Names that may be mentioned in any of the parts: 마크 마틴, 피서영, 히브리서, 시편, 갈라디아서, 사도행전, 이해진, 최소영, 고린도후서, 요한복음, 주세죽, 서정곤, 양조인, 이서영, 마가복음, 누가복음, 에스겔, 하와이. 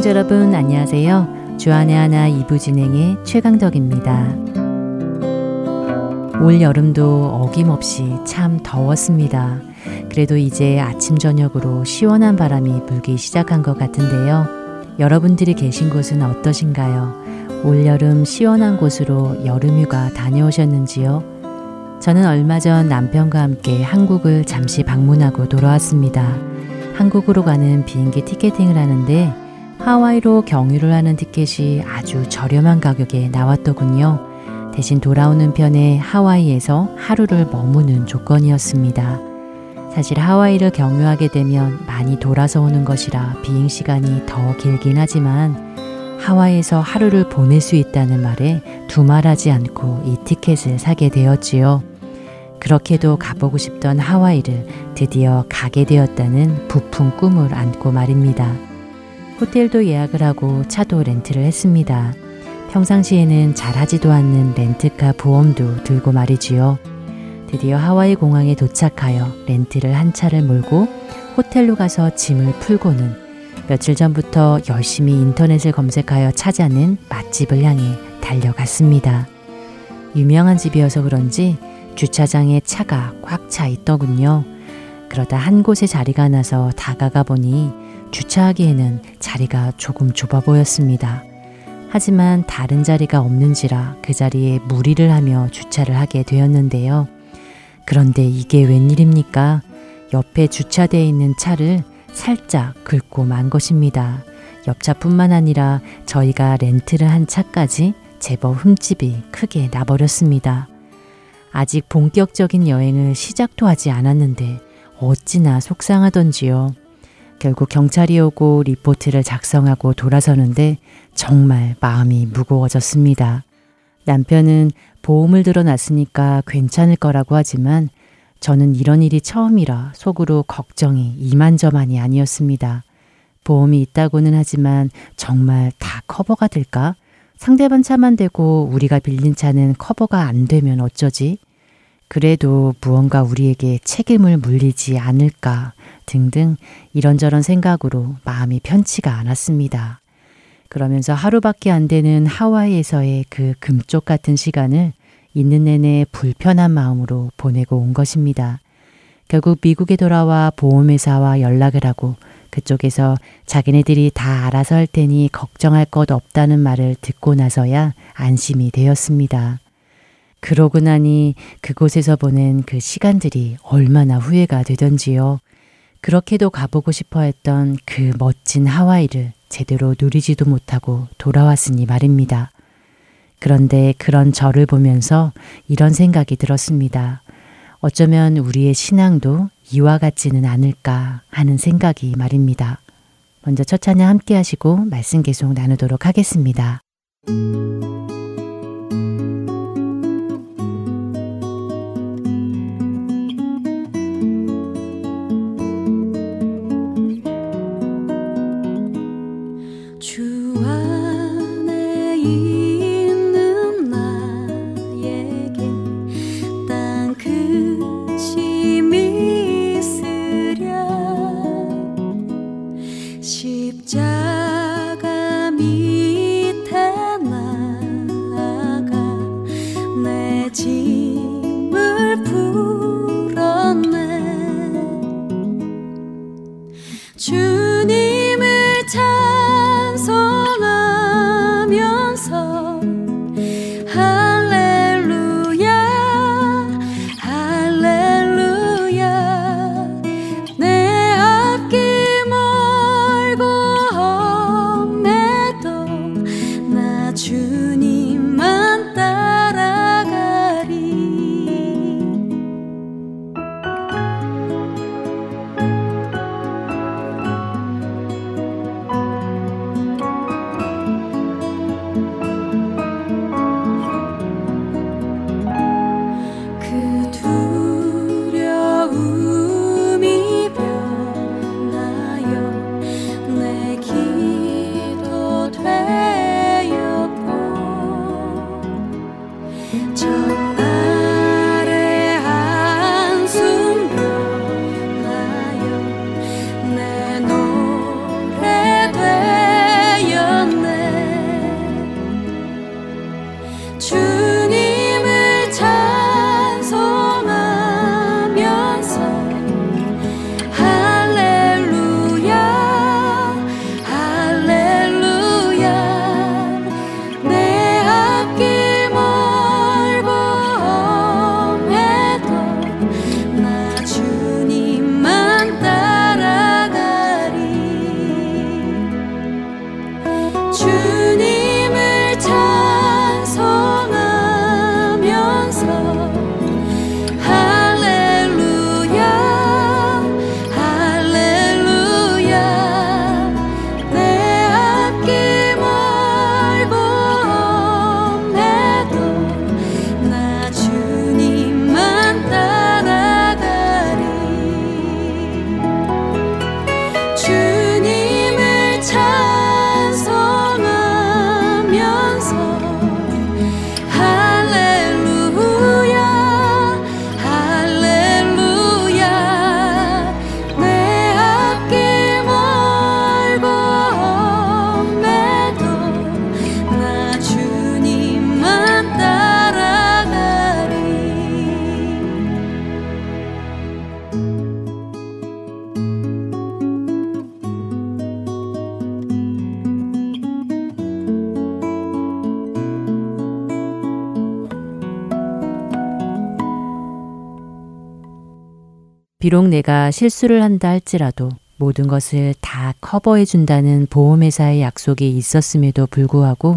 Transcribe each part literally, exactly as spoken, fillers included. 애청자 여러분 안녕하세요. 주안의 하나 이 부 진행의 최강덕입니다. 올 여름도 어김없이 참 더웠습니다. 그래도 이제 아침 저녁으로 시원한 바람이 불기 시작한 것 같은데요. 여러분들이 계신 곳은 어떠신가요? 올 여름 시원한 곳으로 여름휴가 다녀오셨는지요? 저는 얼마 전 남편과 함께 한국을 잠시 방문하고 돌아왔습니다. 한국으로 가는 비행기 티켓팅을 하는데 하와이로 경유를 하는 티켓이 아주 저렴한 가격에 나왔더군요. 대신 돌아오는 편에 하와이에서 하루를 머무는 조건이었습니다. 사실 하와이를 경유하게 되면 많이 돌아서 오는 것이라 비행시간이 더 길긴 하지만 하와이에서 하루를 보낼 수 있다는 말에 두말하지 않고 이 티켓을 사게 되었지요. 그렇게도 가보고 싶던 하와이를 드디어 가게 되었다는 부푼 꿈을 안고 말입니다. 호텔도 예약을 하고 차도 렌트를 했습니다. 평상시에는 잘하지도 않는 렌트카 보험도 들고 말이지요. 드디어 하와이 공항에 도착하여 렌트를 한 차를 몰고 호텔로 가서 짐을 풀고는 며칠 전부터 열심히 인터넷을 검색하여 찾아낸 맛집을 향해 달려갔습니다. 유명한 집이어서 그런지 주차장에 차가 꽉 차 있더군요. 그러다 한 곳에 자리가 나서 다가가 보니 주차하기에는 자리가 조금 좁아 보였습니다. 하지만 다른 자리가 없는지라 그 자리에 무리를 하며 주차를 하게 되었는데요. 그런데 이게 웬일입니까? 옆에 주차되어 있는 차를 살짝 긁고 만 것입니다. 옆차뿐만 아니라 저희가 렌트를 한 차까지 제법 흠집이 크게 나버렸습니다. 아직 본격적인 여행을 시작도 하지 않았는데 어찌나 속상하던지요. 결국 경찰이 오고 리포트를 작성하고 돌아서는데 정말 마음이 무거워졌습니다. 남편은 보험을 들어놨으니까 괜찮을 거라고 하지만 저는 이런 일이 처음이라 속으로 걱정이 이만저만이 아니었습니다. 보험이 있다고는 하지만 정말 다 커버가 될까? 상대방 차만 되고 우리가 빌린 차는 커버가 안 되면 어쩌지? 그래도 무언가 우리에게 책임을 물리지 않을까 등등 이런저런 생각으로 마음이 편치가 않았습니다. 그러면서 하루밖에 안 되는 하와이에서의 그 금쪽 같은 시간을 있는 내내 불편한 마음으로 보내고 온 것입니다. 결국 미국에 돌아와 보험회사와 연락을 하고 그쪽에서 자기네들이 다 알아서 할 테니 걱정할 것 없다는 말을 듣고 나서야 안심이 되었습니다. 그러고 나니 그곳에서 보낸 그 시간들이 얼마나 후회가 되던지요. 그렇게도 가보고 싶어 했던 그 멋진 하와이를 제대로 누리지도 못하고 돌아왔으니 말입니다. 그런데 그런 저를 보면서 이런 생각이 들었습니다. 어쩌면 우리의 신앙도 이와 같지는 않을까 하는 생각이 말입니다. 먼저 첫 찬양 함께 하시고 말씀 계속 나누도록 하겠습니다. 주님을 찬송하라. 비록 내가 실수를 한다 할지라도 모든 것을 다 커버해준다는 보험회사의 약속이 있었음에도 불구하고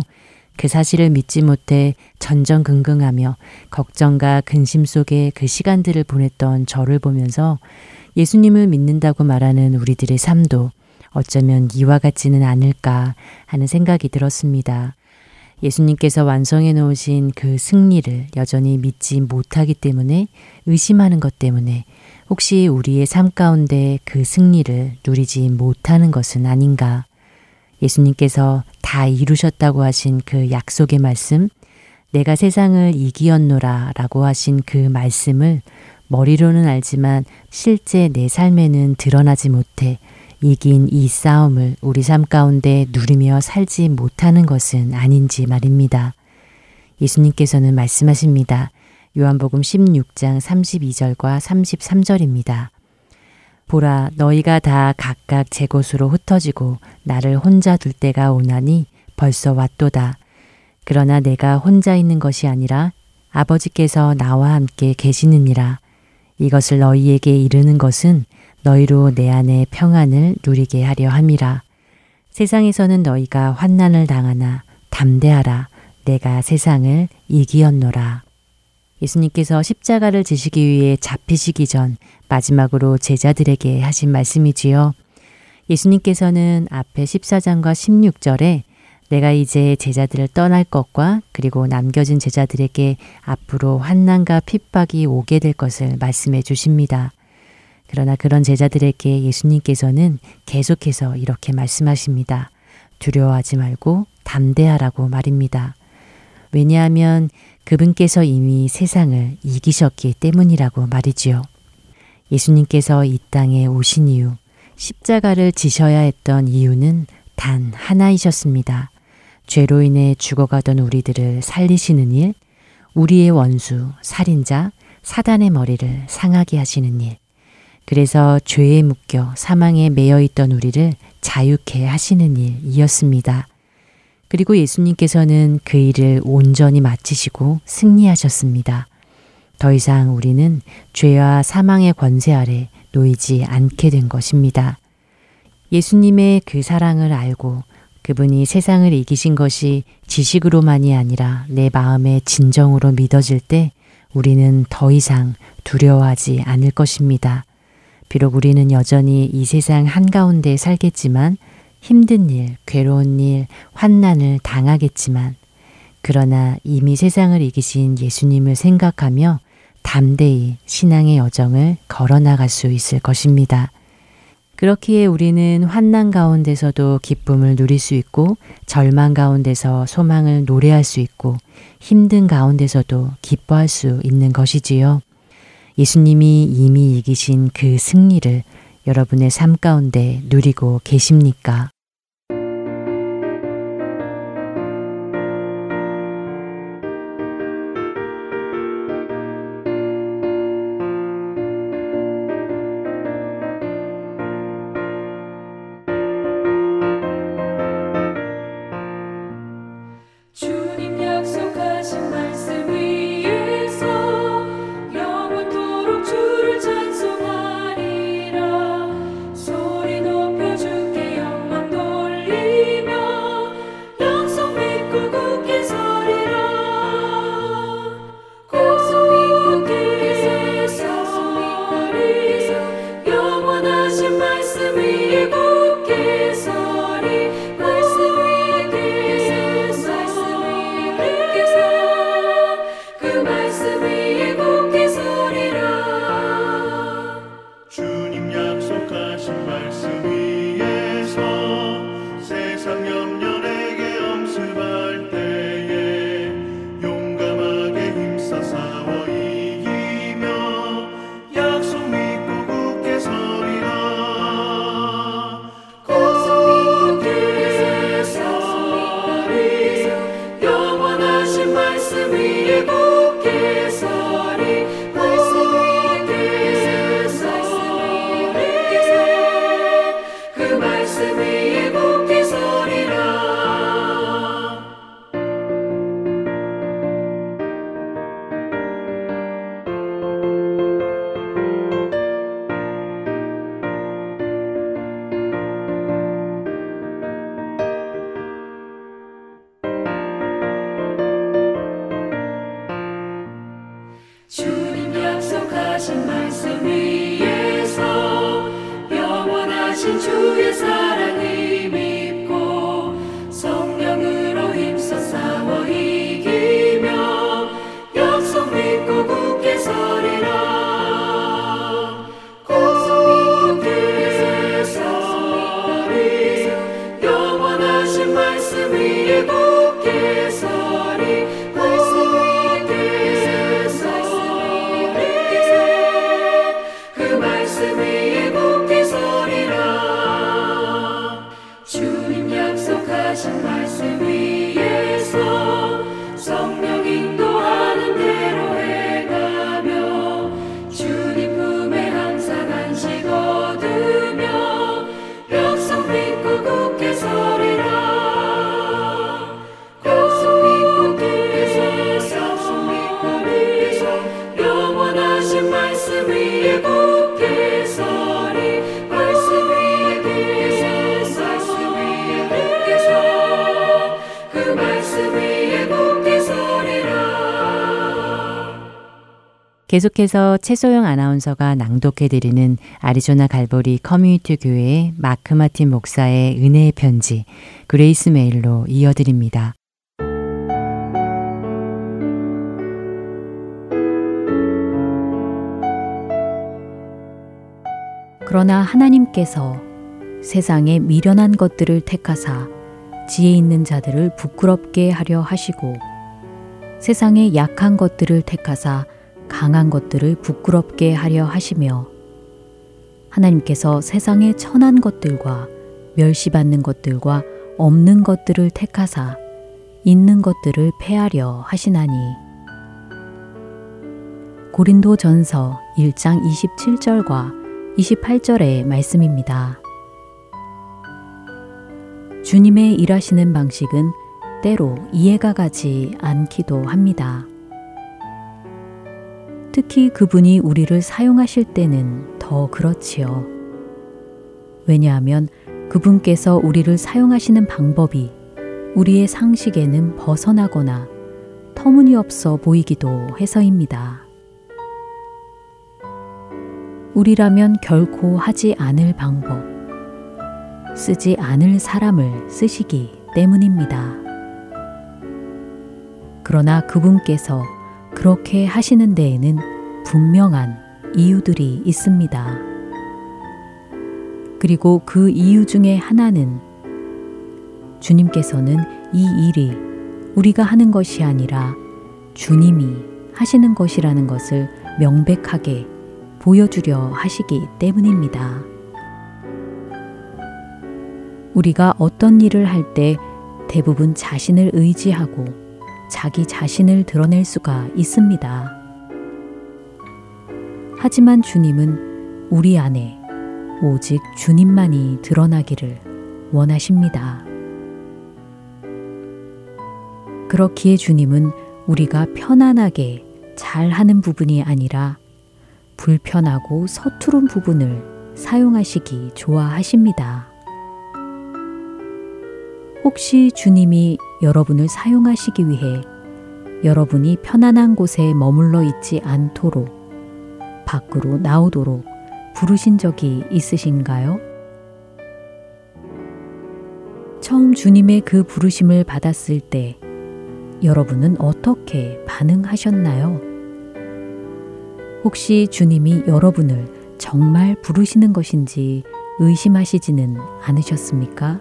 그 사실을 믿지 못해 전전긍긍하며 걱정과 근심 속에 그 시간들을 보냈던 저를 보면서 예수님을 믿는다고 말하는 우리들의 삶도 어쩌면 이와 같지는 않을까 하는 생각이 들었습니다. 예수님께서 완성해 놓으신 그 승리를 여전히 믿지 못하기 때문에 의심하는 것 때문에 혹시 우리의 삶 가운데 그 승리를 누리지 못하는 것은 아닌가? 예수님께서 다 이루셨다고 하신 그 약속의 말씀, 내가 세상을 이기었노라 라고 하신 그 말씀을 머리로는 알지만 실제 내 삶에는 드러나지 못해 이긴 이 싸움을 우리 삶 가운데 누리며 살지 못하는 것은 아닌지 말입니다. 예수님께서는 말씀하십니다. 요한복음 십육 장 삼십이 절과 삼십삼 절입니다. 보라, 너희가 다 각각 제 곳으로 흩어지고 나를 혼자 둘 때가 오나니 벌써 왔도다. 그러나 내가 혼자 있는 것이 아니라 아버지께서 나와 함께 계시느니라. 이것을 너희에게 이르는 것은 너희로 내 안에 평안을 누리게 하려 함이라. 세상에서는 너희가 환난을 당하나 담대하라. 내가 세상을 이기었노라. 예수님께서 십자가를 지시기 위해 잡히시기 전 마지막으로 제자들에게 하신 말씀이지요. 예수님께서는 앞에 십사 장과 십육 절에 내가 이제 제자들을 떠날 것과 그리고 남겨진 제자들에게 앞으로 환난과 핍박이 오게 될 것을 말씀해 주십니다. 그러나 그런 제자들에게 예수님께서는 계속해서 이렇게 말씀하십니다. 두려워하지 말고 담대하라고 말입니다. 왜냐하면 그분께서 이미 세상을 이기셨기 때문이라고 말이지요. 예수님께서 이 땅에 오신 이유, 십자가를 지셔야 했던 이유는 단 하나이셨습니다. 죄로 인해 죽어가던 우리들을 살리시는 일, 우리의 원수, 살인자, 사단의 머리를 상하게 하시는 일, 그래서 죄에 묶여 사망에 매여 있던 우리를 자유케 하시는 일이었습니다. 그리고 예수님께서는 그 일을 온전히 마치시고 승리하셨습니다. 더 이상 우리는 죄와 사망의 권세 아래 놓이지 않게 된 것입니다. 예수님의 그 사랑을 알고 그분이 세상을 이기신 것이 지식으로만이 아니라 내 마음의 진정으로 믿어질 때 우리는 더 이상 두려워하지 않을 것입니다. 비록 우리는 여전히 이 세상 한가운데 살겠지만 힘든 일, 괴로운 일, 환난을 당하겠지만 그러나 이미 세상을 이기신 예수님을 생각하며 담대히 신앙의 여정을 걸어나갈 수 있을 것입니다. 그렇기에 우리는 환난 가운데서도 기쁨을 누릴 수 있고 절망 가운데서 소망을 노래할 수 있고 힘든 가운데서도 기뻐할 수 있는 것이지요. 예수님이 이미 이기신 그 승리를 여러분의 삶 가운데 누리고 계십니까? 하신 말씀 위에서 성령 인도하는 대로 행하며 주님 품에 항상 안식 얻으며 벽속 믿고 굳게 서리라. 벽속 믿고 굳게 서리라. 영원하신 말씀 위에 굳게 서리. 계속해서 최소영 아나운서가 낭독해드리는 아리조나 갈보리 커뮤니티 교회의 마크 마틴 목사의 은혜의 편지, 그레이스 메일로 이어드립니다. 그러나 하나님께서 세상의 미련한 것들을 택하사 지혜 있는 자들을 부끄럽게 하려 하시고 세상의 약한 것들을 택하사 강한 것들을 부끄럽게 하려 하시며 하나님께서 세상의 천한 것들과 멸시받는 것들과 없는 것들을 택하사 있는 것들을 폐하려 하시나니 고린도전서 일 장 이십칠 절과 이십팔 절의 말씀입니다. 주님의 일하시는 방식은 때로 이해가 가지 않기도 합니다. 특히 그분이 우리를 사용하실 때는 더 그렇지요. 왜냐하면 그분께서 우리를 사용하시는 방법이 우리의 상식에는 벗어나거나 터무니없어 보이기도 해서입니다. 우리라면 결코 하지 않을 방법, 쓰지 않을 사람을 쓰시기 때문입니다. 그러나 그분께서 그렇게 하시는 데에는 분명한 이유들이 있습니다. 그리고 그 이유 중에 하나는 주님께서는 이 일이 우리가 하는 것이 아니라 주님이 하시는 것이라는 것을 명백하게 보여주려 하시기 때문입니다. 우리가 어떤 일을 할 때 대부분 자신을 의지하고 자기 자신을 드러낼 수가 있습니다. 하지만 주님은 우리 안에 오직 주님만이 드러나기를 원하십니다. 그렇기에 주님은 우리가 편안하게 잘하는 부분이 아니라 불편하고 서투른 부분을 사용하시기 좋아하십니다. 혹시 주님이 여러분을 사용하시기 위해 여러분이 편안한 곳에 머물러 있지 않도록 밖으로 나오도록 부르신 적이 있으신가요? 처음 주님의 그 부르심을 받았을 때 여러분은 어떻게 반응하셨나요? 혹시 주님이 여러분을 정말 부르시는 것인지 의심하시지는 않으셨습니까?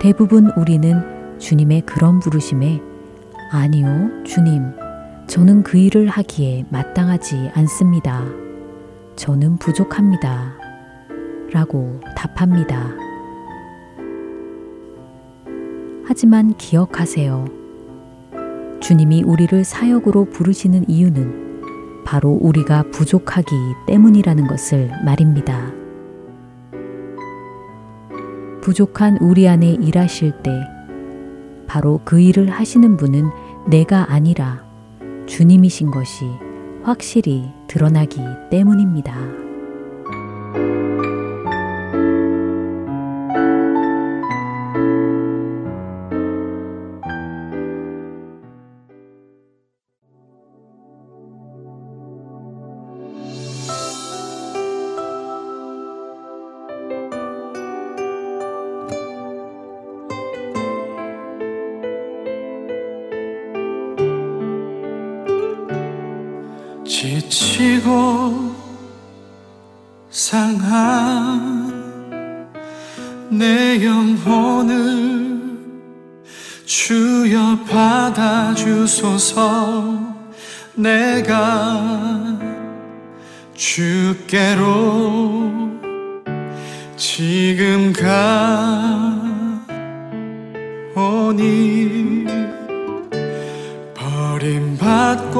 대부분 우리는 주님의 그런 부르심에 아니요, 주님, 저는 그 일을 하기에 마땅하지 않습니다. 저는 부족합니다. 라고 답합니다. 하지만 기억하세요. 주님이 우리를 사역으로 부르시는 이유는 바로 우리가 부족하기 때문이라는 것을 말입니다. 부족한 우리 안에 일하실 때 바로 그 일을 하시는 분은 내가 아니라 주님이신 것이 확실히 드러나기 때문입니다. 지치고 상한 내 영혼을 주여 받아주소서. 내가 주께로 지금 가오니 버림받고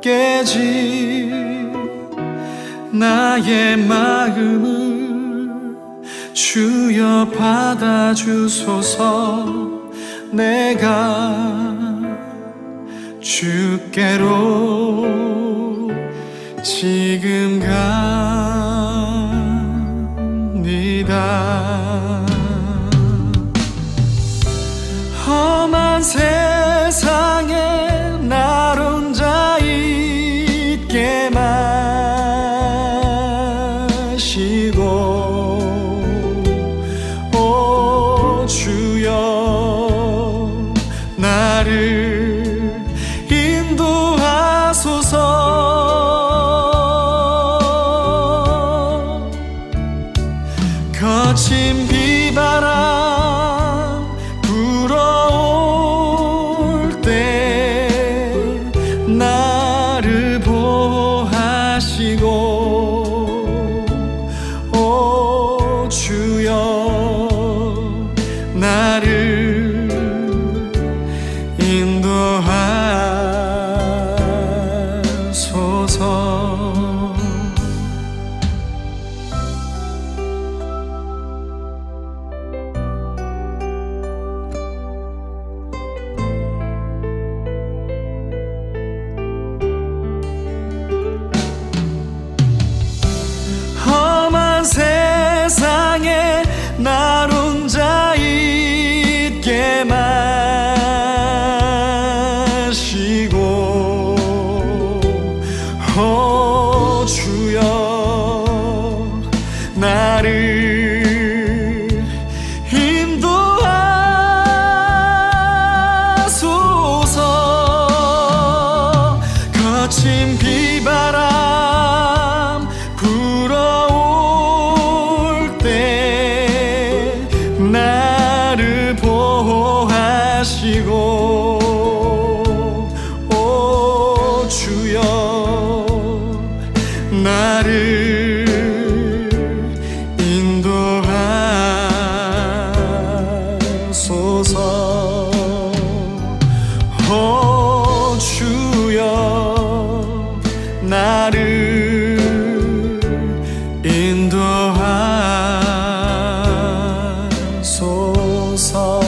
깨진 나의 마음을 주여 받아주소서. 내가 주께로 지금 갑니다. 험한 세상에 날 혼자 있게 마시고 오 주여 나를 인도하소서. 거친 비바람 불어올 때 나를 보호하시고 오 주여 나를 인도하소서. 험한 세상에 날 혼자 있게 마시고 오 주여 나를 인도하소서. 거친 비바람 불어올 때 나를 보호하시고 오 주여 나를 인도하소서. 오 주여 나를 인도하소서.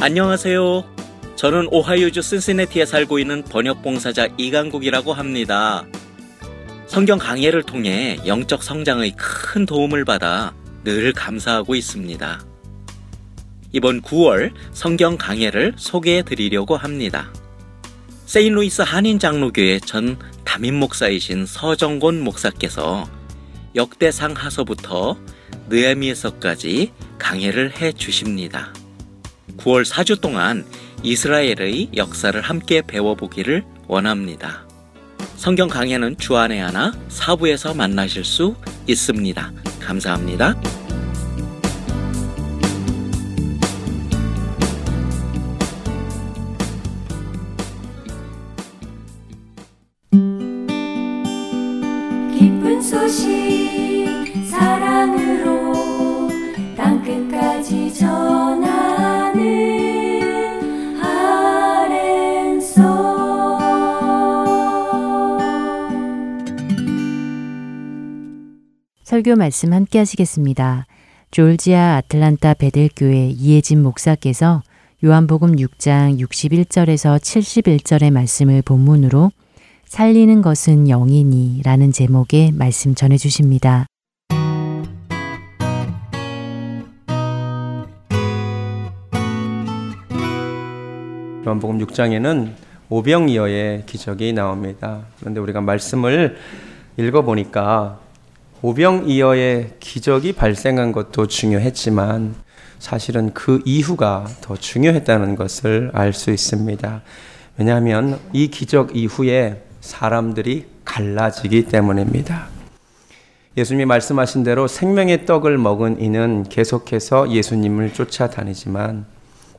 안녕하세요. 저는 오하이오주 신시내티에 살고 있는 번역봉사자 이강국이라고 합니다. 성경 강해를 통해 영적 성장의 큰 도움을 받아 늘 감사하고 있습니다. 이번 구월 성경 강해를 소개해 드리려고 합니다. 세인루이스 한인장로교회 전 담임 목사이신 서정곤 목사께서 역대상 하서부터 느헤미야서까지 강해를 해 주십니다. 구월 사 주 동안 이스라엘의 역사를 함께 배워보기를 원합니다. 성경 강해는 주안에 하나 사 부에서 만나실 수 있습니다. 감사합니다. 기쁜 소식 사랑으로 땅끝까지 전하 설교 말씀 함께 하시겠습니다. 조지아 아틀란타 베델교회 이해진 목사께서 요한복음 육 장 육십일 절에서 칠십일 절의 말씀을 본문으로 살리는 것은 영이니 라는 제목의 말씀 전해주십니다. 요한복음 육 장에는 오병이어의 기적이 나옵니다. 그런데 우리가 말씀을 읽어보니까 오병이어의 기적이 발생한 것도 중요했지만 사실은 그 이후가 더 중요했다는 것을 알 수 있습니다. 왜냐하면 이 기적 이후에 사람들이 갈라지기 때문입니다. 예수님이 말씀하신 대로 생명의 떡을 먹은 이는 계속해서 예수님을 쫓아다니지만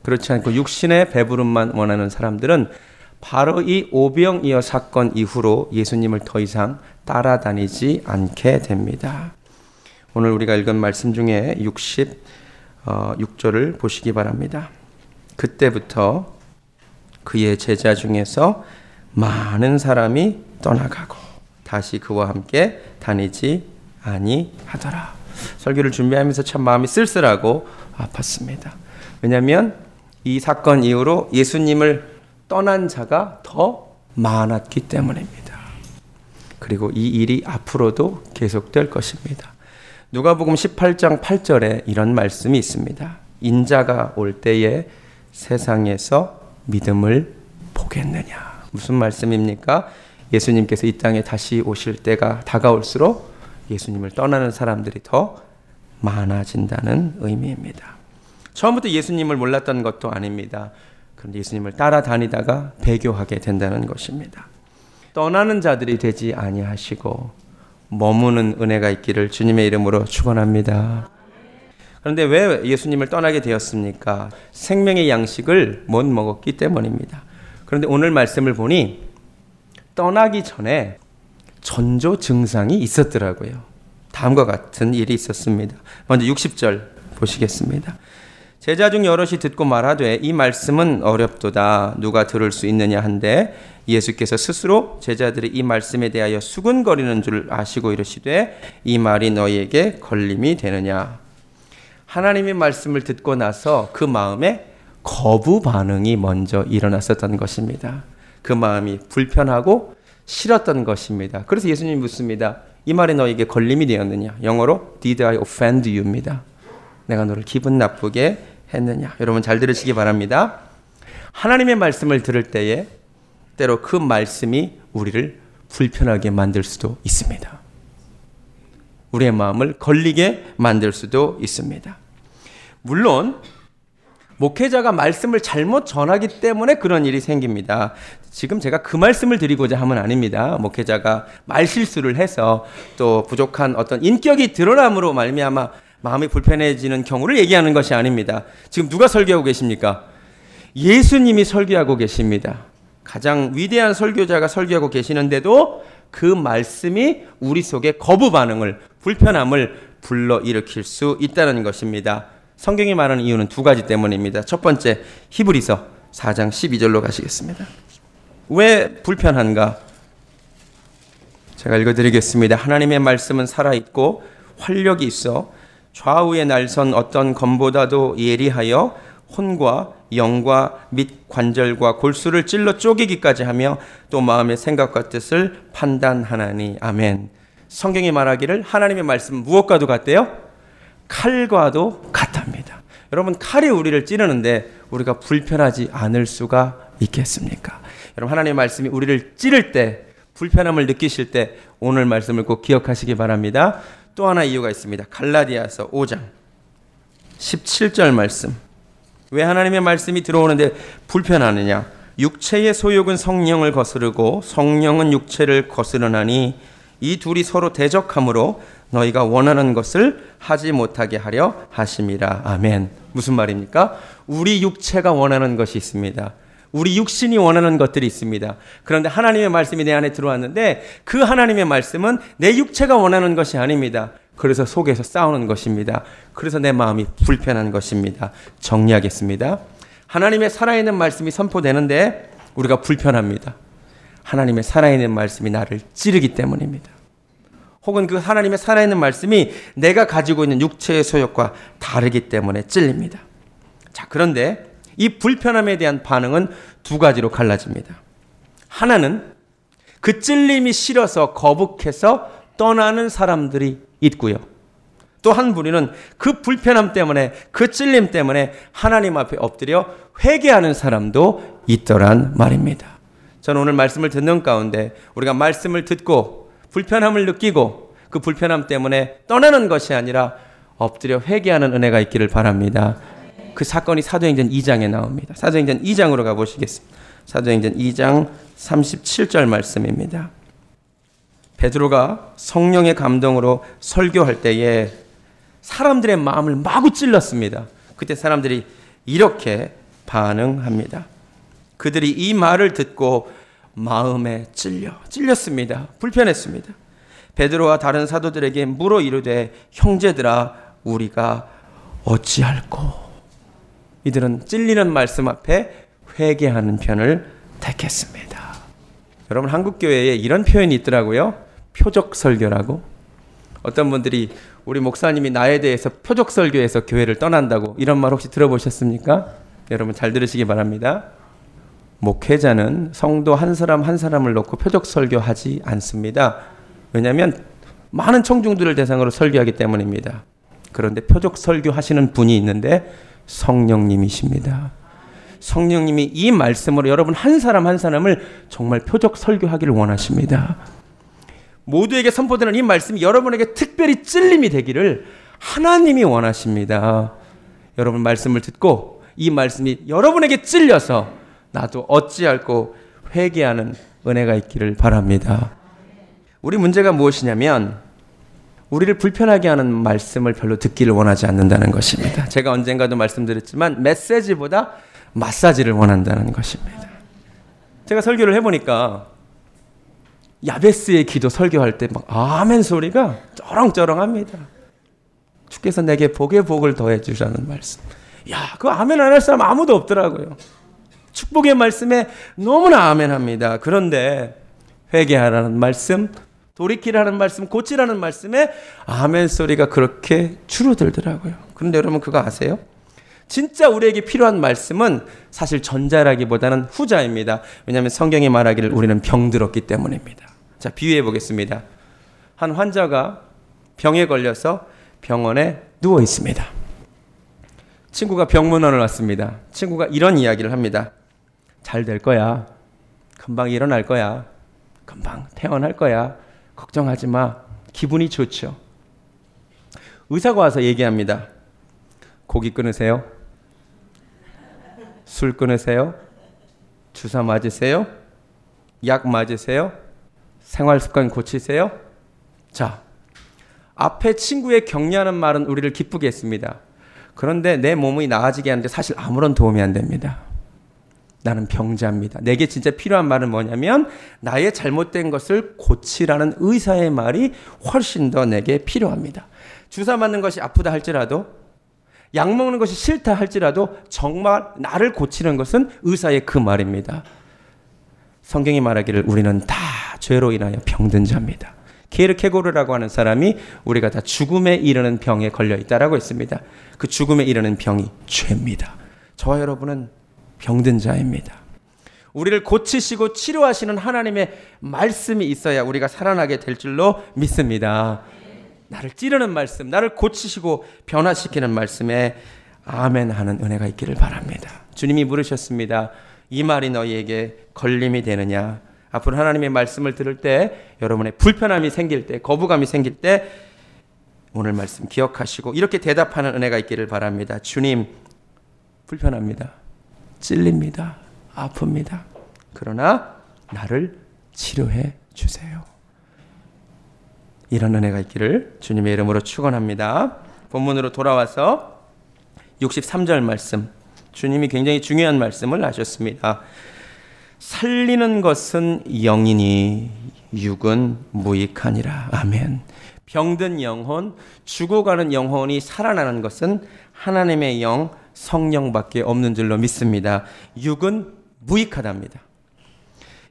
그렇지 않고 육신의 배부름만 원하는 사람들은 바로 이 오병이어 사건 이후로 예수님을 더 이상 따라다니지 않게 됩니다. 오늘 우리가 읽은 말씀 중에 육십육 절을 보시기 바랍니다. 그때부터 그의 제자 중에서 많은 사람이 떠나가고 다시 그와 함께 다니지 아니하더라. 설교를 준비하면서 참 마음이 쓸쓸하고 아팠습니다. 왜냐하면 이 사건 이후로 예수님을 떠난 자가 더 많았기 때문입니다. 그리고 이 일이 앞으로도 계속될 것입니다. 누가복음 십팔 장 팔 절에 이런 말씀이 있습니다. 인자가 올 때에 세상에서 믿음을 보겠느냐. 무슨 말씀입니까? 예수님께서 이 땅에 다시 오실 때가 다가올수록 예수님을 떠나는 사람들이 더 많아진다는 의미입니다. 처음부터 예수님을 몰랐던 것도 아닙니다. 그런데 예수님을 따라다니다가 배교하게 된다는 것입니다. 떠나는 자들이 되지 아니하시고 머무는 은혜가 있기를 주님의 이름으로 축원합니다. 그런데 왜 예수님을 떠나게 되었습니까? 생명의 양식을 못 먹었기 때문입니다. 그런데 오늘 말씀을 보니 떠나기 전에 전조 증상이 있었더라고요. 다음과 같은 일이 있었습니다. 먼저 육십 절 보시겠습니다. 제자 중 여럿이 듣고 말하되 이 말씀은 어렵도다 누가 들을 수 있느냐 한데 예수께서 스스로 제자들이 이 말씀에 대하여 수군거리는 줄 아시고 이르시되 이 말이 너희에게 걸림이 되느냐. 하나님의 말씀을 듣고 나서 그 마음에 거부 반응이 먼저 일어났었던 것입니다. 그 마음이 불편하고 싫었던 것입니다. 그래서 예수님이 묻습니다. 이 말이 너희에게 걸림이 되었느냐. 영어로 Did I offend you입니다. 내가 너를 기분 나쁘게 했느냐. 여러분 잘 들으시기 바랍니다. 하나님의 말씀을 들을 때에 때로 그 말씀이 우리를 불편하게 만들 수도 있습니다. 우리의 마음을 걸리게 만들 수도 있습니다. 물론 목회자가 말씀을 잘못 전하기 때문에 그런 일이 생깁니다. 지금 제가 그 말씀을 드리고자 함은 아닙니다. 목회자가 말실수를 해서 또 부족한 어떤 인격이 드러남으로 말미암아 마음이 불편해지는 경우를 얘기하는 것이 아닙니다. 지금 누가 설교하고 계십니까? 예수님이 설교하고 계십니다. 가장 위대한 설교자가 설교하고 계시는데도 그 말씀이 우리 속에 거부 반응을, 불편함을 불러일으킬 수 있다는 것입니다. 성경이 말하는 이유는 두 가지 때문입니다. 첫 번째, 히브리서 사 장 십이 절로 가시겠습니다. 왜 불편한가? 제가 읽어드리겠습니다. 하나님의 말씀은 살아있고 활력이 있어 좌우의 날선 어떤 검보다도 예리하여 혼과 영과 및 관절과 골수를 찔러 쪼개기까지 하며 또 마음의 생각과 뜻을 판단하나니. 아멘. 성경이 말하기를 하나님의 말씀은 무엇과도 같대요? 칼과도 같답니다. 여러분, 칼이 우리를 찌르는데 우리가 불편하지 않을 수가 있겠습니까? 여러분, 하나님의 말씀이 우리를 찌를 때, 불편함을 느끼실 때 오늘 말씀을 꼭 기억하시기 바랍니다. 또 하나 이유가 있습니다. 갈라디아서 오 장 십칠 절 말씀. 왜 하나님의 말씀이 들어오는데 불편하느냐. 육체의 소욕은 성령을 거스르고 성령은 육체를 거스르나니 이 둘이 서로 대적함으로 너희가 원하는 것을 하지 못하게 하려 하심이라. 아멘. 무슨 말입니까? 우리 육체가 원하는 것이 있습니다. 우리 육신이 원하는 것들이 있습니다. 그런데 하나님의 말씀이 내 안에 들어왔는데 그 하나님의 말씀은 내 육체가 원하는 것이 아닙니다. 그래서 속에서 싸우는 것입니다. 그래서 내 마음이 불편한 것입니다. 정리하겠습니다. 하나님의 살아있는 말씀이 선포되는데 우리가 불편합니다. 하나님의 살아있는 말씀이 나를 찌르기 때문입니다. 혹은 그 하나님의 살아있는 말씀이 내가 가지고 있는 육체의 소욕과 다르기 때문에 찔립니다. 자, 그런데 이 불편함에 대한 반응은 두 가지로 갈라집니다. 하나는 그 찔림이 싫어서 거북해서 떠나는 사람들이 있고요. 또 한 부류는 그 불편함 때문에, 그 찔림 때문에 하나님 앞에 엎드려 회개하는 사람도 있더란 말입니다. 저는 오늘 말씀을 듣는 가운데 우리가 말씀을 듣고 불편함을 느끼고 그 불편함 때문에 떠나는 것이 아니라 엎드려 회개하는 은혜가 있기를 바랍니다. 그 사건이 사도행전 이 장에 나옵니다. 사도행전 이 장으로 가보시겠습니다. 사도행전 이 장 삼십칠 절 말씀입니다. 베드로가 성령의 감동으로 설교할 때에 사람들의 마음을 마구 찔렀습니다. 그때 사람들이 이렇게 반응합니다. 그들이 이 말을 듣고 마음에 찔려 찔렸습니다. 불편했습니다. 베드로와 다른 사도들에게 물어 이르되 형제들아 우리가 어찌할꼬. 이들은 찔리는 말씀 앞에 회개하는 편을 택했습니다. 여러분, 한국 교회에 이런 표현이 있더라고요. 표적 설교라고. 어떤 분들이 우리 목사님이 나에 대해서 표적 설교해서 교회를 떠난다고, 이런 말 혹시 들어보셨습니까? 여러분 잘 들으시기 바랍니다. 목회자는 성도 한 사람 한 사람을 놓고 표적 설교하지 않습니다. 왜냐하면 많은 청중들을 대상으로 설교하기 때문입니다. 그런데 표적 설교하시는 분이 있는데 성령님이십니다. 성령님이 이 말씀으로 여러분 한 사람 한 사람을 정말 표적 설교하기를 원하십니다. 모두에게 선포되는 이 말씀이 여러분에게 특별히 찔림이 되기를 하나님이 원하십니다. 여러분 말씀을 듣고 이 말씀이 여러분에게 찔려서 나도 어찌할꼬 회개하는 은혜가 있기를 바랍니다. 우리 문제가 무엇이냐면 우리를 불편하게 하는 말씀을 별로 듣기를 원하지 않는다는 것입니다. 제가 언젠가도 말씀드렸지만 메시지보다 마사지를 원한다는 것입니다. 제가 설교를 해보니까 야베스의 기도 설교할 때 막 아멘 소리가 쩌렁쩌렁합니다. 주께서 내게 복에 복을 더해 주라는 말씀. 야, 그거 아멘 안 할 사람 아무도 없더라고요. 축복의 말씀에 너무나 아멘합니다. 그런데 회개하라는 말씀, 돌이키라는 말씀, 고치라는 말씀에 아멘 소리가 그렇게 줄어들더라고요. 그런데 여러분 그거 아세요? 진짜 우리에게 필요한 말씀은 사실 전자라기보다는 후자입니다. 왜냐하면 성경이 말하기를 우리는 병들었기 때문입니다. 자, 비유해 보겠습니다. 한 환자가 병에 걸려서 병원에 누워 있습니다. 친구가 병문안을 왔습니다. 친구가 이런 이야기를 합니다. 잘 될 거야. 금방 일어날 거야. 금방 퇴원할 거야. 걱정하지 마. 기분이 좋죠. 의사가 와서 얘기합니다. 고기 끊으세요? 술 끊으세요? 주사 맞으세요? 약 맞으세요? 생활습관 고치세요? 자, 앞에 친구의 격려하는 말은 우리를 기쁘게 했습니다. 그런데 내 몸이 나아지게 하는데 사실 아무런 도움이 안 됩니다. 나는 병자입니다. 내게 진짜 필요한 말은 뭐냐면 나의 잘못된 것을 고치라는 의사의 말이 훨씬 더 내게 필요합니다. 주사 맞는 것이 아프다 할지라도, 약 먹는 것이 싫다 할지라도 정말 나를 고치는 것은 의사의 그 말입니다. 성경이 말하기를 우리는 다 죄로 인하여 병든 자입니다. 케르케고르라고 하는 사람이 우리가 다 죽음에 이르는 병에 걸려 있다라고 했습니다. 그 죽음에 이르는 병이 죄입니다. 저와 여러분은 병든 자입니다. 우리를 고치시고 치료하시는 하나님의 말씀이 있어야 우리가 살아나게 될 줄로 믿습니다. 나를 찌르는 말씀, 나를 고치시고 변화시키는 말씀에 아멘하는 은혜가 있기를 바랍니다. 주님이 물으셨습니다. 이 말이 너희에게 걸림이 되느냐? 앞으로 하나님의 말씀을 들을 때, 여러분의 불편함이 생길 때, 거부감이 생길 때 오늘 말씀 기억하시고 이렇게 대답하는 은혜가 있기를 바랍니다. 주님, 불편합니다. 찔립니다. 아픕니다. 그러나 나를 치료해 주세요. 이런 은혜가 있기를 주님의 이름으로 축원합니다. 본문으로 돌아와서 육십삼 절 말씀, 주님이 굉장히 중요한 말씀을 하셨습니다. 살리는 것은 영이니 육은 무익하니라. 아멘. 병든 영혼, 죽어가는 영혼이 살아나는 것은 하나님의 영, 성령밖에 없는 줄로 믿습니다. 육은 무익하답니다.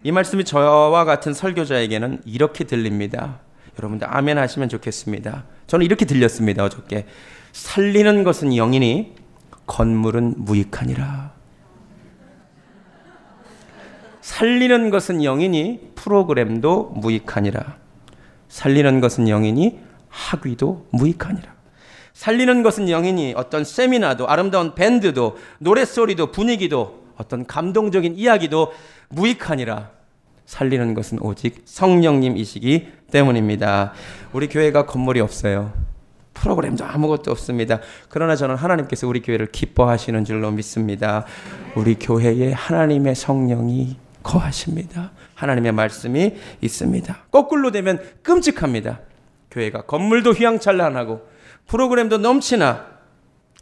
이 말씀이 저와 같은 설교자에게는 이렇게 들립니다. 여러분들 아멘 하시면 좋겠습니다. 저는 이렇게 들렸습니다. 어저께 살리는 것은 영이니 건물은 무익하니라. 살리는 것은 영이니 프로그램도 무익하니라. 살리는 것은 영이니 학위도 무익하니라. 살리는 것은 영이니 어떤 세미나도, 아름다운 밴드도, 노랫소리도, 분위기도, 어떤 감동적인 이야기도 무익하니라. 살리는 것은 오직 성령님이시기 때문입니다. 우리 교회가 건물이 없어요. 프로그램도 아무것도 없습니다. 그러나 저는 하나님께서 우리 교회를 기뻐하시는 줄로 믿습니다. 우리 교회에 하나님의 성령이 거하십니다. 하나님의 말씀이 있습니다. 거꾸로 되면 끔찍합니다. 교회가 건물도 휘황찬란하고 프로그램도 넘치나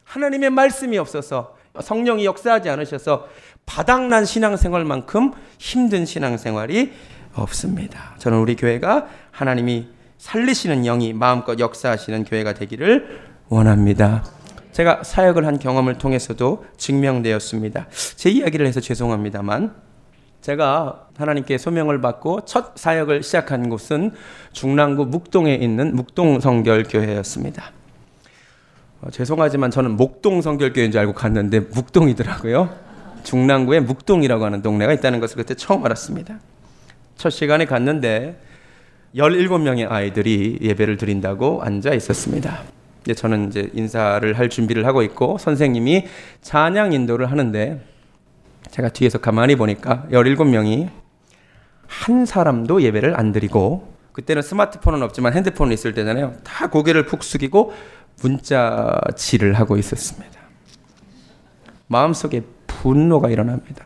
하나님의 말씀이 없어서, 성령이 역사하지 않으셔서 바닥난 신앙생활만큼 힘든 신앙생활이 없습니다. 저는 우리 교회가 하나님이 살리시는 영이 마음껏 역사하시는 교회가 되기를 원합니다. 제가 사역을 한 경험을 통해서도 증명되었습니다. 제 이야기를 해서 죄송합니다만, 제가 하나님께 소명을 받고 첫 사역을 시작한 곳은 중랑구 묵동에 있는 묵동성결교회였습니다. 어, 죄송하지만 저는 목동성결교회인 줄 알고 갔는데 묵동이더라고요. 중랑구에 묵동이라고 하는 동네가 있다는 것을 그때 처음 알았습니다. 첫 시간에 갔는데 열일곱 명의 아이들이 예배를 드린다고 앉아 있었습니다. 이제 저는 이제 인사를 할 준비를 하고 있고 선생님이 찬양 인도를 하는데, 제가 뒤에서 가만히 보니까 열일곱 명이 한 사람도 예배를 안 드리고, 그때는 스마트폰은 없지만 핸드폰은 있을 때잖아요. 다 고개를 푹 숙이고 문자질을 하고 있었습니다. 마음속에 분노가 일어납니다.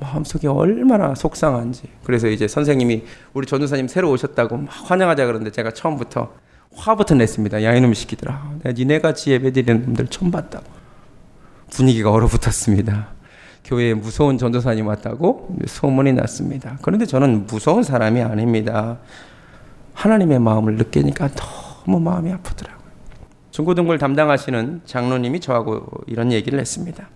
마음속이 얼마나 속상한지. 그래서 이제 선생님이 우리 전도사님 새로 오셨다고 막 환영하자 그러는데 제가 처음부터 화부터 냈습니다. 야, 이놈의 시키더라. 내가 니네같이 예배드리는 놈들 처음 봤다고. 분위기가 얼어붙었습니다. 교회에 무서운 전도사님 왔다고 소문이 났습니다. 그런데 저는 무서운 사람이 아닙니다. 하나님의 마음을 느끼니까 너무 마음이 아프더라고요. 중고등부를 담당하시는 장로님이 저하고 이런 얘기를 했습니다.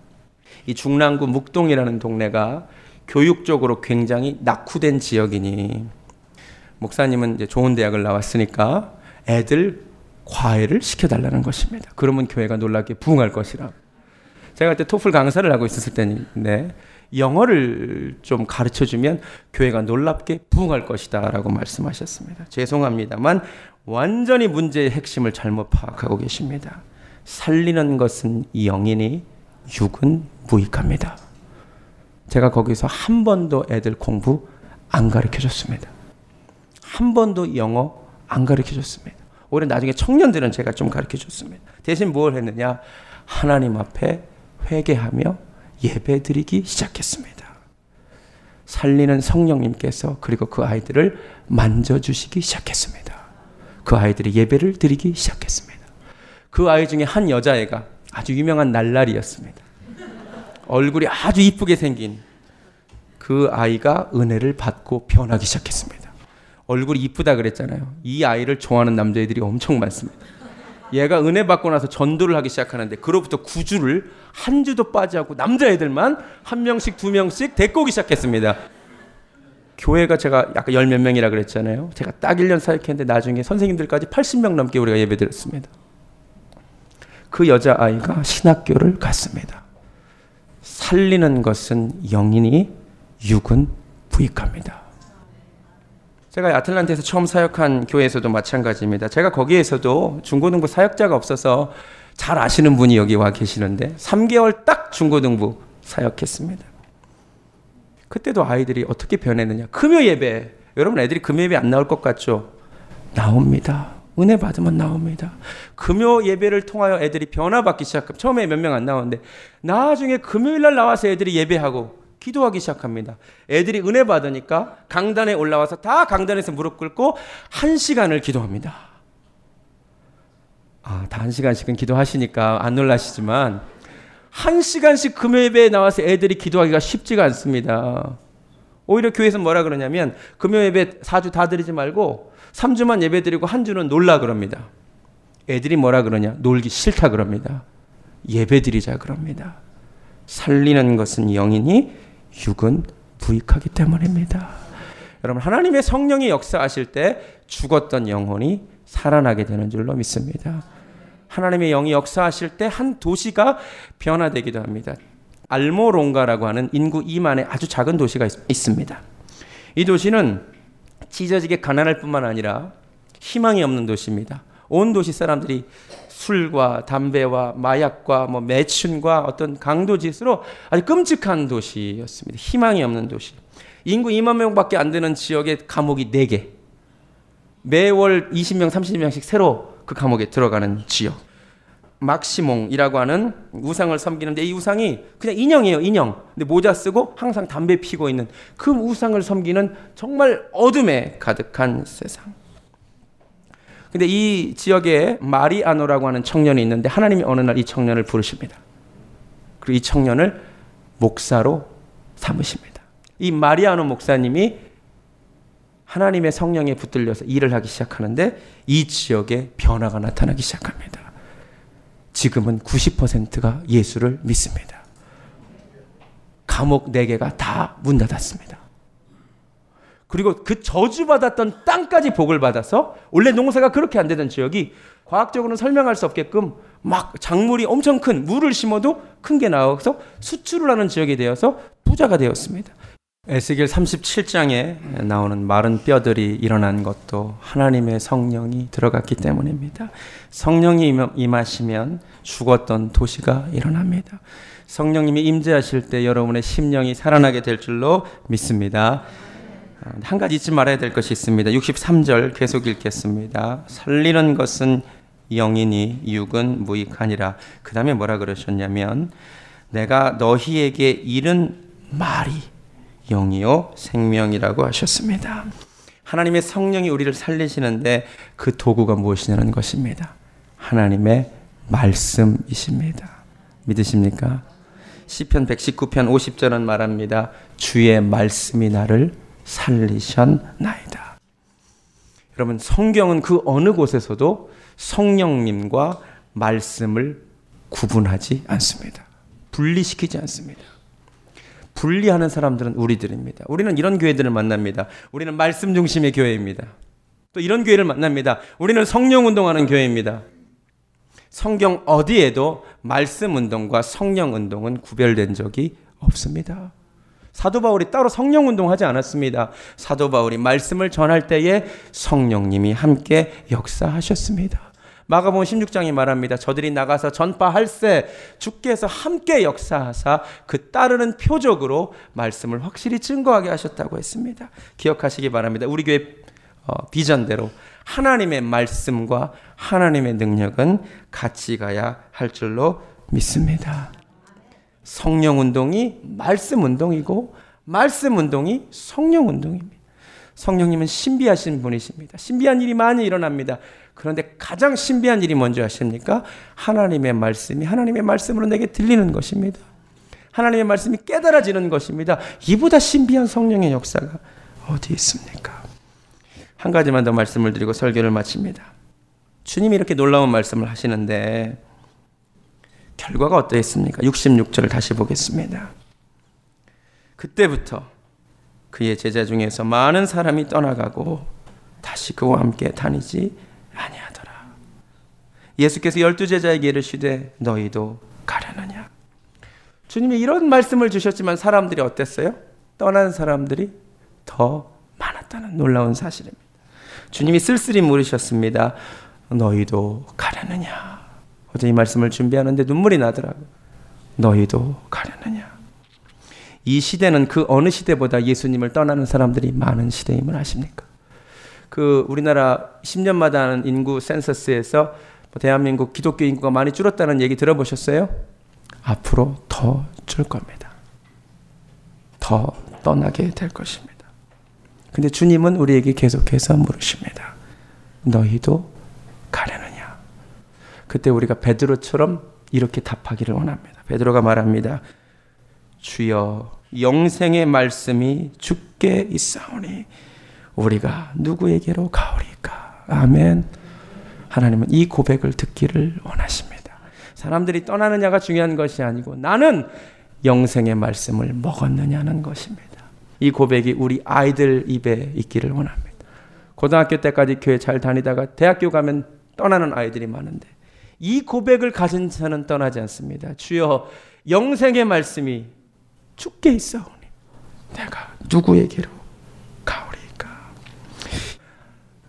이 중랑구 묵동이라는 동네가 교육적으로 굉장히 낙후된 지역이니 목사님은 이제 좋은 대학을 나왔으니까 애들 과외를 시켜달라는 것입니다. 그러면 교회가 놀랍게 부흥할 것이라. 제가 그때 토플 강사를 하고 있었을 때인데 영어를 좀 가르쳐주면 교회가 놀랍게 부흥할 것이다 라고 말씀하셨습니다. 죄송합니다만 완전히 문제의 핵심을 잘못 파악하고 계십니다. 살리는 것은 영이니 육은 무익합니다. 제가 거기서 한 번도 애들 공부 안 가르쳐줬습니다. 한 번도 영어 안 가르쳐줬습니다. 오히려 나중에 청년들은 제가 좀 가르쳐줬습니다. 대신 뭘 했느냐? 하나님 앞에 회개하며 예배드리기 시작했습니다. 살리는 성령님께서 그리고 그 아이들을 만져주시기 시작했습니다. 그 아이들이 예배를 드리기 시작했습니다. 그 아이 중에 한 여자애가 아주 유명한 날라리였습니다. 얼굴이 아주 이쁘게 생긴 그 아이가 은혜를 받고 변하기 시작했습니다. 얼굴이 이쁘다 그랬잖아요. 이 아이를 좋아하는 남자애들이 엄청 많습니다. 얘가 은혜 받고 나서 전도를 하기 시작하는데 그로부터 구 주를 한 주도 빠지하고 남자애들만 한 명씩 두 명씩 데리고 오기 시작했습니다. 교회가 제가 약간 열 몇 명이라 그랬잖아요. 제가 딱 일 년 사역했는데 나중에 선생님들까지 팔십 명 넘게 우리가 예배드렸습니다. 그 여자아이가 신학교를 갔습니다. 살리는 것은 영이니 육은 부익합니다. 제가 아틀란타에서 처음 사역한 교회에서도 마찬가지입니다. 제가 거기에서도 중고등부 사역자가 없어서 잘 아시는 분이 여기 와 계시는데 삼 개월 딱 중고등부 사역했습니다. 그때도 아이들이 어떻게 변했느냐. 금요 예배, 여러분 애들이 금요 예배 안 나올 것 같죠? 나옵니다. 은혜 받으면 나옵니다. 금요 예배를 통하여 애들이 변화받기 시작합니다. 처음에 몇 명 안 나오는데 나중에 금요일날 나와서 애들이 예배하고 기도하기 시작합니다. 애들이 은혜 받으니까 강단에 올라와서 다 강단에서 무릎 꿇고 한 시간을 기도합니다. 아, 다 한 시간씩은 기도하시니까 안 놀라시지만 한 시간씩 금요 예배에 나와서 애들이 기도하기가 쉽지가 않습니다. 오히려 교회에서는 뭐라 그러냐면 금요 예배 사 주 다 드리지 말고 삼 주만 예배 드리고 한 주는 놀라 그럽니다. 애들이 뭐라 그러냐? 놀기 싫다 그럽니다. 예배 드리자 그럽니다. 살리는 것은 영이니 육은 부익하기 때문입니다. 여러분, 하나님의 성령이 역사하실 때 죽었던 영혼이 살아나게 되는 줄로 믿습니다. 하나님의 영이 역사하실 때 한 도시가 변화되기도 합니다. 알모롱가라고 하는 인구 이만의 아주 작은 도시가 있, 있습니다. 이 도시는 찢어지게 가난할 뿐만 아니라 희망이 없는 도시입니다. 온 도시 사람들이 술과 담배와 마약과 뭐 매춘과 어떤 강도짓으로 아주 끔찍한 도시였습니다. 희망이 없는 도시. 인구 이만 명밖에 안 되는 지역에 감옥이 네 개. 매월 이십 명, 삼십 명씩 새로 그 감옥에 들어가는 지역. 막시몽이라고 하는 우상을 섬기는데, 이 우상이 그냥 인형이에요, 인형. 근데 모자 쓰고 항상 담배 피고 있는 그 우상을 섬기는 정말 어둠에 가득한 세상. 근데 이 지역에 마리아노라고 하는 청년이 있는데, 하나님이 어느 날 이 청년을 부르십니다. 그리고 이 청년을 목사로 삼으십니다. 이 마리아노 목사님이 하나님의 성령에 붙들려서 일을 하기 시작하는데, 이 지역에 변화가 나타나기 시작합니다. 지금은 구십 퍼센트가 예수를 믿습니다. 감옥 네 개가 다 문 닫았습니다. 그리고 그 저주받았던 땅까지 복을 받아서, 원래 농사가 그렇게 안 되던 지역이 과학적으로는 설명할 수 없게끔 막 작물이 엄청 큰, 물을 심어도 큰 게 나와서 수출을 하는 지역이 되어서 부자가 되었습니다. 에스겔 삼십칠 장에 나오는 마른 뼈들이 일어난 것도 하나님의 성령이 들어갔기 때문입니다. 성령이 임하시면 죽었던 도시가 일어납니다. 성령님이 임재하실 때 여러분의 심령이 살아나게 될 줄로 믿습니다. 한 가지 잊지 말아야 될 것이 있습니다. 육십삼 절 계속 읽겠습니다. 살리는 것은 영이니 육은 무익하니라. 그 다음에 뭐라 그러셨냐면, 내가 너희에게 이른 말이 영이요 생명이라고 하셨습니다. 하나님의 성령이 우리를 살리시는데 그 도구가 무엇이냐는 것입니다. 하나님의 말씀이십니다. 믿으십니까? 시편 백십구 편 오십 절은 말합니다. 주의 말씀이 나를 살리셨나이다. 여러분, 성경은 그 어느 곳에서도 성령님과 말씀을 구분하지 않습니다. 분리시키지 않습니다. 분리하는 사람들은 우리들입니다. 우리는 이런 교회들을 만납니다. 우리는 말씀 중심의 교회입니다. 또 이런 교회를 만납니다. 우리는 성령 운동하는 교회입니다. 성경 어디에도 말씀 운동과 성령 운동은 구별된 적이 없습니다. 사도 바울이 따로 성령 운동하지 않았습니다. 사도 바울이 말씀을 전할 때에 성령님이 함께 역사하셨습니다. 마가복음 십육 장이 말합니다. 저들이 나가서 전파할세 주께서 함께 역사하사 그 따르는 표적으로 말씀을 확실히 증거하게 하셨다고 했습니다. 기억하시기 바랍니다. 우리 교회 비전대로 하나님의 말씀과 하나님의 능력은 같이 가야 할 줄로 믿습니다. 성령 운동이 말씀 운동이고, 말씀 운동이 성령 운동입니다. 성령님은 신비하신 분이십니다. 신비한 일이 많이 일어납니다. 그런데 가장 신비한 일이 뭔지 아십니까? 하나님의 말씀이 하나님의 말씀으로 내게 들리는 것입니다. 하나님의 말씀이 깨달아지는 것입니다. 이보다 신비한 성령의 역사가 어디 있습니까? 한 가지만 더 말씀을 드리고 설교를 마칩니다. 주님이 이렇게 놀라운 말씀을 하시는데 결과가 어떠했습니까? 육십육 절을 다시 보겠습니다. 그때부터 그의 제자 중에서 많은 사람이 떠나가고 다시 그와 함께 다니지 아니하더라. 예수께서 열두 제자에게 이르시되 너희도 가려느냐. 주님이 이런 말씀을 주셨지만 사람들이 어땠어요? 떠난 사람들이 더 많았다는 놀라운 사실입니다. 주님이 쓸쓸히 물으셨습니다. 너희도 가려느냐. 어제 이 말씀을 준비하는데 눈물이 나더라고요. 너희도 가려느냐. 이 시대는 그 어느 시대보다 예수님을 떠나는 사람들이 많은 시대임을 아십니까? 그 우리나라 십 년마다 하는 인구 센서스에서 대한민국 기독교 인구가 많이 줄었다는 얘기 들어보셨어요? 앞으로 더 줄 겁니다. 더 떠나게 될 것입니다. 근데 주님은 우리에게 계속해서 물으십니다. 너희도 가려느냐? 그때 우리가 베드로처럼 이렇게 답하기를 원합니다. 베드로가 말합니다. 주여, 영생의 말씀이 주께 있사오니 우리가 누구에게로 가오리까? 아멘. 하나님은 이 고백을 듣기를 원하십니다. 사람들이 떠나느냐가 중요한 것이 아니고 나는 영생의 말씀을 먹었느냐는 것입니다. 이 고백이 우리 아이들 입에 있기를 원합니다. 고등학교 때까지 교회 잘 다니다가 대학교 가면 떠나는 아이들이 많은데 이 고백을 가진 자는 떠나지 않습니다. 주여, 영생의 말씀이 주께 있사오니 내가 누구에게로 가오리.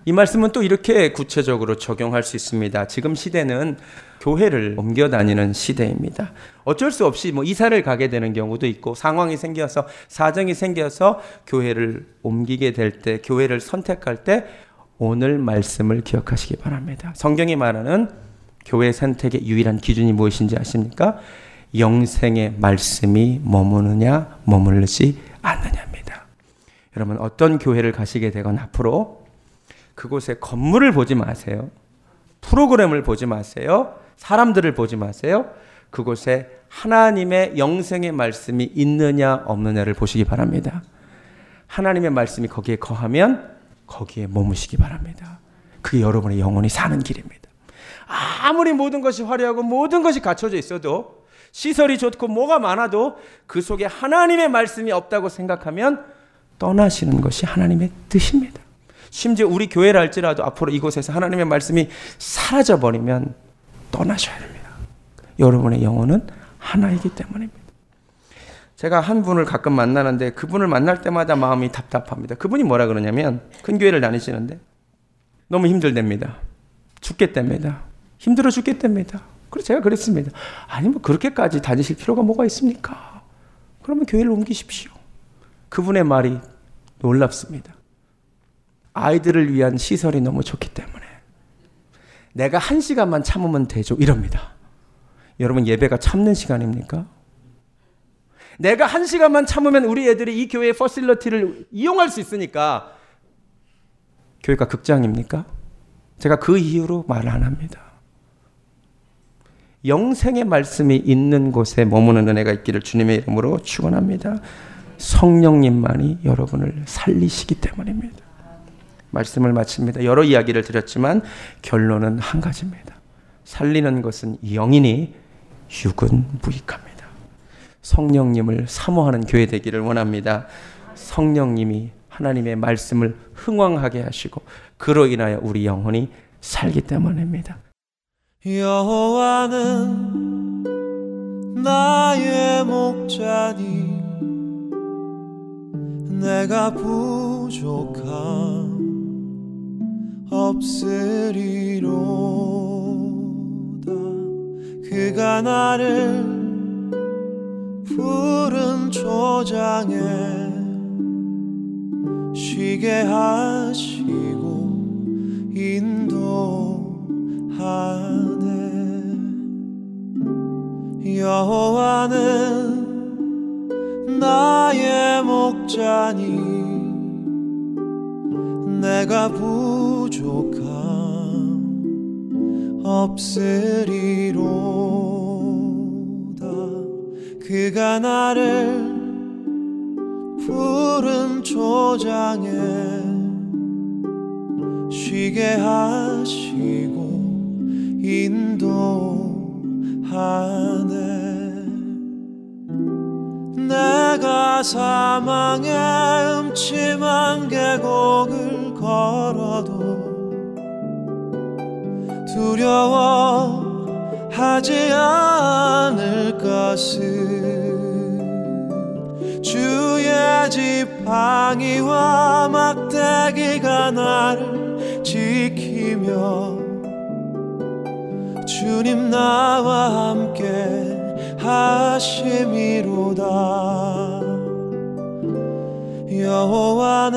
이 말씀은 또 이렇게 구체적으로 적용할 수 있습니다. 지금 시대는 교회를 옮겨 다니는 시대입니다. 어쩔 수 없이 뭐 이사를 가게 되는 경우도 있고 상황이 생겨서 사정이 생겨서 교회를 옮기게 될 때, 교회를 선택할 때 오늘 말씀을 기억하시기 바랍니다. 성경이 말하는 교회 선택의 유일한 기준이 무엇인지 아십니까? 영생의 말씀이 머무느냐 머물지 않느냐입니다. 여러분, 어떤 교회를 가시게 되건 앞으로 그곳의 건물을 보지 마세요. 프로그램을 보지 마세요. 사람들을 보지 마세요. 그곳에 하나님의 영생의 말씀이 있느냐 없느냐를 보시기 바랍니다. 하나님의 말씀이 거기에 거하면 거기에 머무시기 바랍니다. 그게 여러분의 영혼이 사는 길입니다. 아무리 모든 것이 화려하고 모든 것이 갖춰져 있어도, 시설이 좋고 뭐가 많아도 그 속에 하나님의 말씀이 없다고 생각하면 떠나시는 것이 하나님의 뜻입니다. 심지어 우리 교회를 할지라도 앞으로 이곳에서 하나님의 말씀이 사라져버리면 떠나셔야 됩니다. 여러분의 영혼은 하나이기 때문입니다. 제가 한 분을 가끔 만나는데 그분을 만날 때마다 마음이 답답합니다. 그분이 뭐라 그러냐면, 큰 교회를 다니시는데 너무 힘들답니다. 죽겠답니다. 힘들어 죽겠답니다. 그래서 제가 그랬습니다. 아니 뭐 그렇게까지 다니실 필요가 뭐가 있습니까? 그러면 교회를 옮기십시오. 그분의 말이 놀랍습니다. 아이들을 위한 시설이 너무 좋기 때문에 내가 한 시간만 참으면 되죠, 이럽니다. 여러분, 예배가 참는 시간입니까? 내가 한 시간만 참으면 우리 애들이 이 교회의 퍼실러티를 이용할 수 있으니까 교회가 극장입니까? 제가 그 이유로 말을 안 합니다. 영생의 말씀이 있는 곳에 머무는 은혜가 있기를 주님의 이름으로 축원합니다. 성령님만이 여러분을 살리시기 때문입니다. 말씀을 마칩니다. 여러 이야기를 드렸지만 결론은 한 가지입니다. 살리는 것은 영이니 육은 무익합니다. 성령님을 사모하는 교회 되기를 원합니다. 성령님이 하나님의 말씀을 흥왕하게 하시고 그로 인하여 우리 영혼이 살기 때문입니다. 여호와는 나의 목자니 내가 부족함 없으리로다. 그가 나를 푸른 초장에 쉬게 하시고 인도하시고 여호와는 나의 목자니 내가 부족함 없으리로다. 그가 나를 푸른 초장에 쉬게 하시고 인도 하네. 내가 사망의 음침한 계곡을 걸어도 두려워하지 않을 것을 주의 지팡이와 막대기가 나를 지키며 주님 나와 함께 하심이로다. 여호와는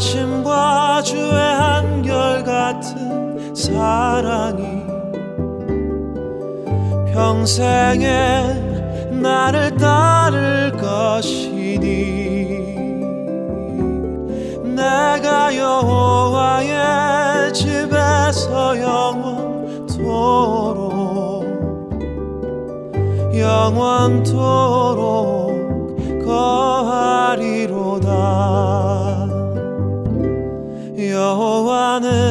신과 주의 한결같은 사랑이 평생에 나를 따를 것이니 내가 여호와의 집에서 영원토록 영원토록 거하리로다. 여호와는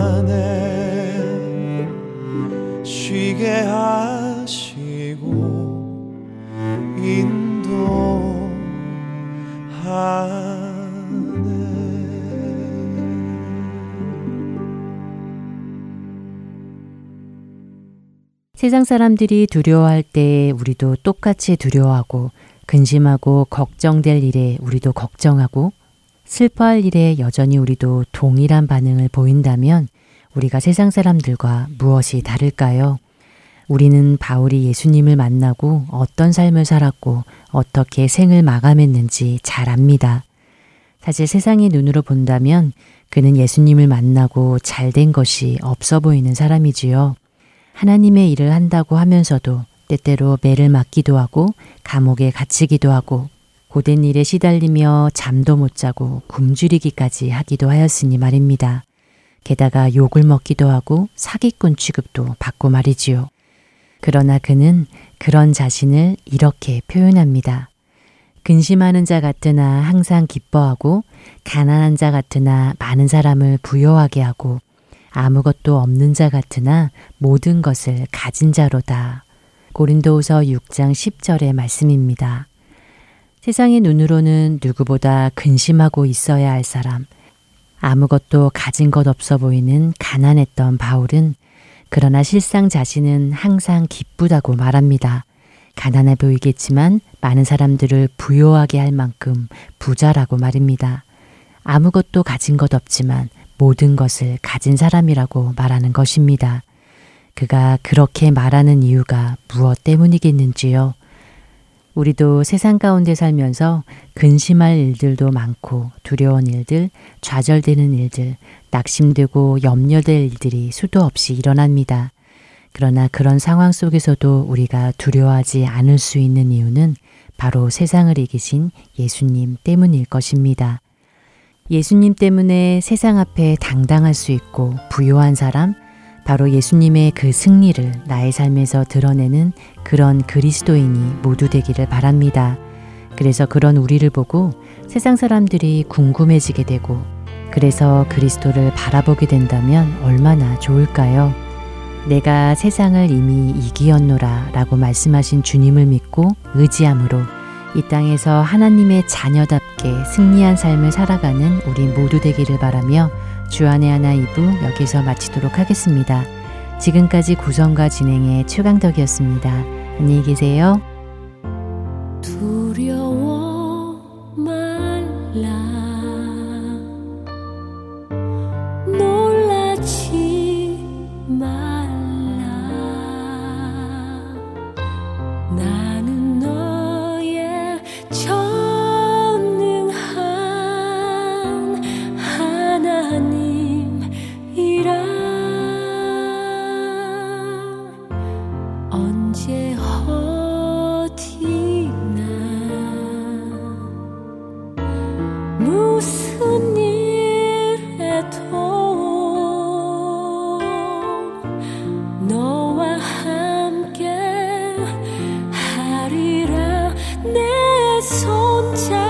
쉬게 하시고 인도하네. 세상 사람들이 두려워할 때에 우리도 똑같이 두려워하고, 근심하고 걱정될 일에 우리도 걱정하고, 슬퍼할 일에 여전히 우리도 동일한 반응을 보인다면 우리가 세상 사람들과 무엇이 다를까요? 우리는 바울이 예수님을 만나고 어떤 삶을 살았고 어떻게 생을 마감했는지 잘 압니다. 사실 세상의 눈으로 본다면 그는 예수님을 만나고 잘된 것이 없어 보이는 사람이지요. 하나님의 일을 한다고 하면서도 때때로 매를 맞기도 하고 감옥에 갇히기도 하고 고된 일에 시달리며 잠도 못 자고 굶주리기까지 하기도 하였으니 말입니다. 게다가 욕을 먹기도 하고 사기꾼 취급도 받고 말이지요. 그러나 그는 그런 자신을 이렇게 표현합니다. 근심하는 자 같으나 항상 기뻐하고, 가난한 자 같으나 많은 사람을 부여하게 하고, 아무것도 없는 자 같으나 모든 것을 가진 자로다. 고린도후서 육 장 십 절의 말씀입니다. 세상의 눈으로는 누구보다 근심하고 있어야 할 사람, 아무것도 가진 것 없어 보이는 가난했던 바울은 그러나 실상 자신은 항상 기쁘다고 말합니다. 가난해 보이겠지만 많은 사람들을 부유하게 할 만큼 부자라고 말입니다. 아무것도 가진 것 없지만 모든 것을 가진 사람이라고 말하는 것입니다. 그가 그렇게 말하는 이유가 무엇 때문이겠는지요? 우리도 세상 가운데 살면서 근심할 일들도 많고 두려운 일들, 좌절되는 일들, 낙심되고 염려될 일들이 수도 없이 일어납니다. 그러나 그런 상황 속에서도 우리가 두려워하지 않을 수 있는 이유는 바로 세상을 이기신 예수님 때문일 것입니다. 예수님 때문에 세상 앞에 당당할 수 있고 부유한 사람, 바로 예수님의 그 승리를 나의 삶에서 드러내는 그런 그리스도인이 모두 되기를 바랍니다. 그래서 그런 우리를 보고 세상 사람들이 궁금해지게 되고, 그래서 그리스도를 바라보게 된다면 얼마나 좋을까요? 내가 세상을 이미 이기었노라 라고 말씀하신 주님을 믿고 의지함으로 이 땅에서 하나님의 자녀답게 승리한 삶을 살아가는 우리 모두 되기를 바라며 주안의 하나 이 부 여기서 마치도록 하겠습니다. 지금까지 구성과 진행의 최강덕이었습니다. 안녕히 계세요. 두려워 말라. 놀라지 말라. 나는 너의 전능한 하나님 언제 어디나 무슨 일에도 너와 함께 하리라. 내 손자